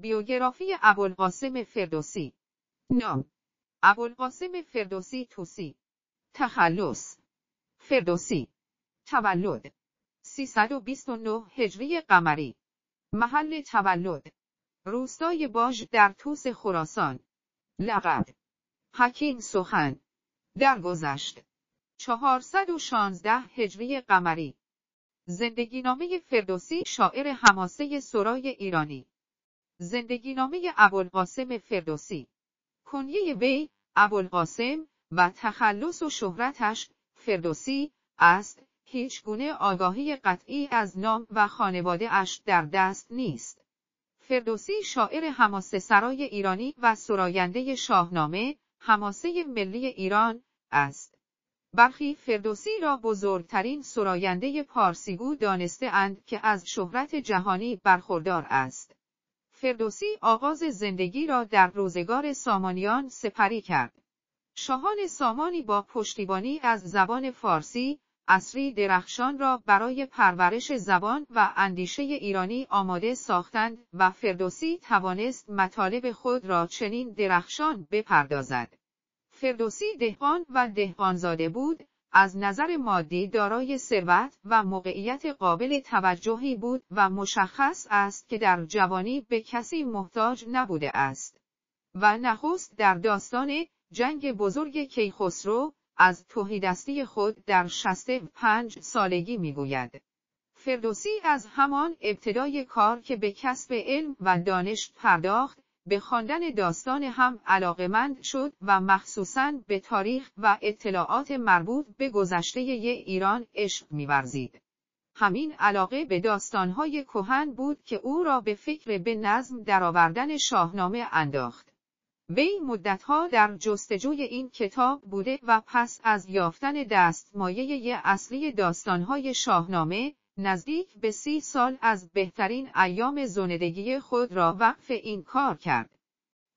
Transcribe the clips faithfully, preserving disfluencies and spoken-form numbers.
بیوگرافی ابوالقاسم فردوسی. نام: ابوالقاسم فردوسی طوسی. تخلص: فردوسی. تولد: سیصد و بیست و نه هجری قمری. محل تولد: روستای باژ در طوس خراسان. لقب: حکیم سخن. درگذشت: چهارصد و شانزده هجری قمری. زندگینامه فردوسی، شاعر حماسه سرای ایرانی. زندگینامه ابوالقاسم فردوسی. کنیه وی ابوالقاسم و تخلص و شهرتش فردوسی است. هیچ گونه آگاهی قطعی از نام و خانواده اش در دست نیست. فردوسی شاعر حماسه سرای ایرانی و سراینده شاهنامه، حماسه ملی ایران است. برخی فردوسی را بزرگترین سراینده پارسیگو دانسته اند که از شهرت جهانی برخوردار است. فردوسی آغاز زندگی را در روزگار سامانیان سپری کرد. شاهان سامانی با پشتیبانی از زبان فارسی، عصری درخشان را برای پرورش زبان و اندیشه ایرانی آماده ساختند و فردوسی توانست مطالب خود را چنین درخشان بپردازد. فردوسی دهقان و دهقانزاده بود، از نظر مادی دارای ثروت و موقعیت قابل توجهی بود و مشخص است که در جوانی به کسی محتاج نبوده است. و نخست در داستان جنگ بزرگ کیخسرو، از تهیدستی خود در شصت و پنج سالگی میگوید. فردوسی از همان ابتدای کار که به کسب علم و دانش پرداخت، به خواندن داستان هم علاقمند شد و مخصوصاً به تاریخ و اطلاعات مربوط به گذشته ایران عشق می‌ورزید. همین علاقه به داستان‌های کهن بود که او را به فکر به نظم درآوردن شاهنامه انداخت. وی مدتها در جستجوی این کتاب بوده و پس از یافتن دستمایه اصلی داستان‌های شاهنامه، نزدیک به سی سال از بهترین ایام زندگی خود را وقف این کار کرد.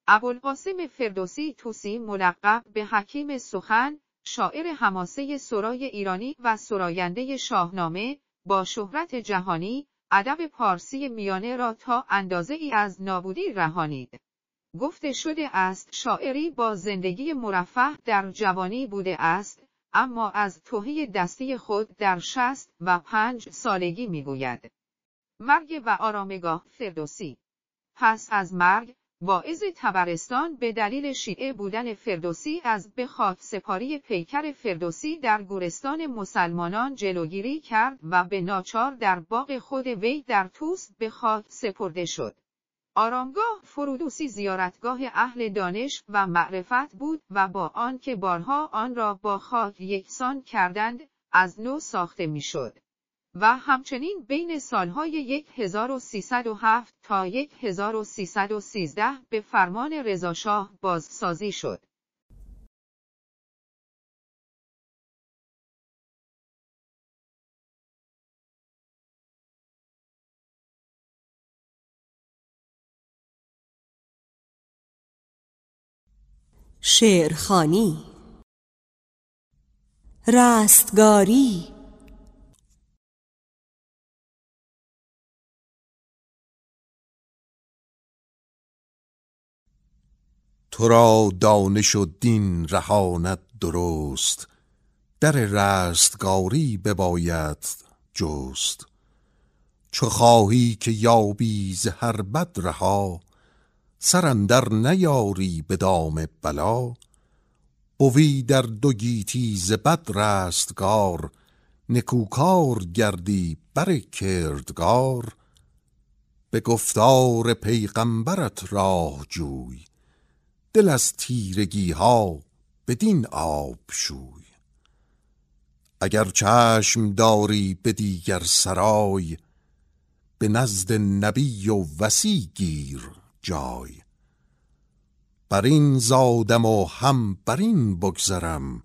ابوالقاسم فردوسی طوسی، ملقب به حکیم سخن، شاعر حماسه سرای ایرانی و سراینده شاهنامه، با شهرت جهانی، ادب پارسی میانه را تا اندازه‌ای از نابودی رهانید. گفته شده است شاعری با زندگی مرفه در جوانی بوده است، اما از تهی دستی خود در شصت و پنج سالگی میگوید. مرگ و آرامگاه فردوسی. پس از مرگ، واعظ تبرستان به دلیل شیعه بودن فردوسی از به خاک سپاری پیکر فردوسی در گورستان مسلمانان جلوگیری کرد و به ناچار در باغ خود وی در طوس به خاک سپرده شد. آرامگاه فردوسی زیارتگاه اهل دانش و معرفت بود و با آنکه بارها آن را با خاک یکسان کردند، از نو ساخته میشد. و همچنین بین سالهای هزار و سیصد و هفت تا هزار و سیصد و سیزده به فرمان رضاشاه بازسازی شد. شیرخانی. رستگاری. تو را دانش و دین رهاند درست، در رستگاری بباید جست. چو خواهی که یابی ز هر بد رها، سر اندر نیاری به دام بلا. بوی در دو گیتی ز بد رستگار، نکوکار گردی بر کردگار. به گفتار پیغمبرت راه جوی، دل از تیرگی ها بدین آب شوی. اگر چشم داری به دیگر سرای، به نزد نبی و وصی گیر جای. بر این زادم و هم بر این بگذرم،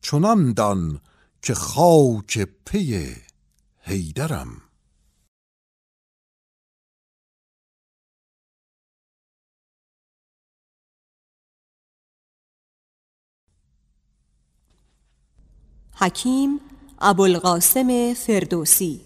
چنان دان که خاک پی حیدرم. حکیم ابوالقاسم فردوسی.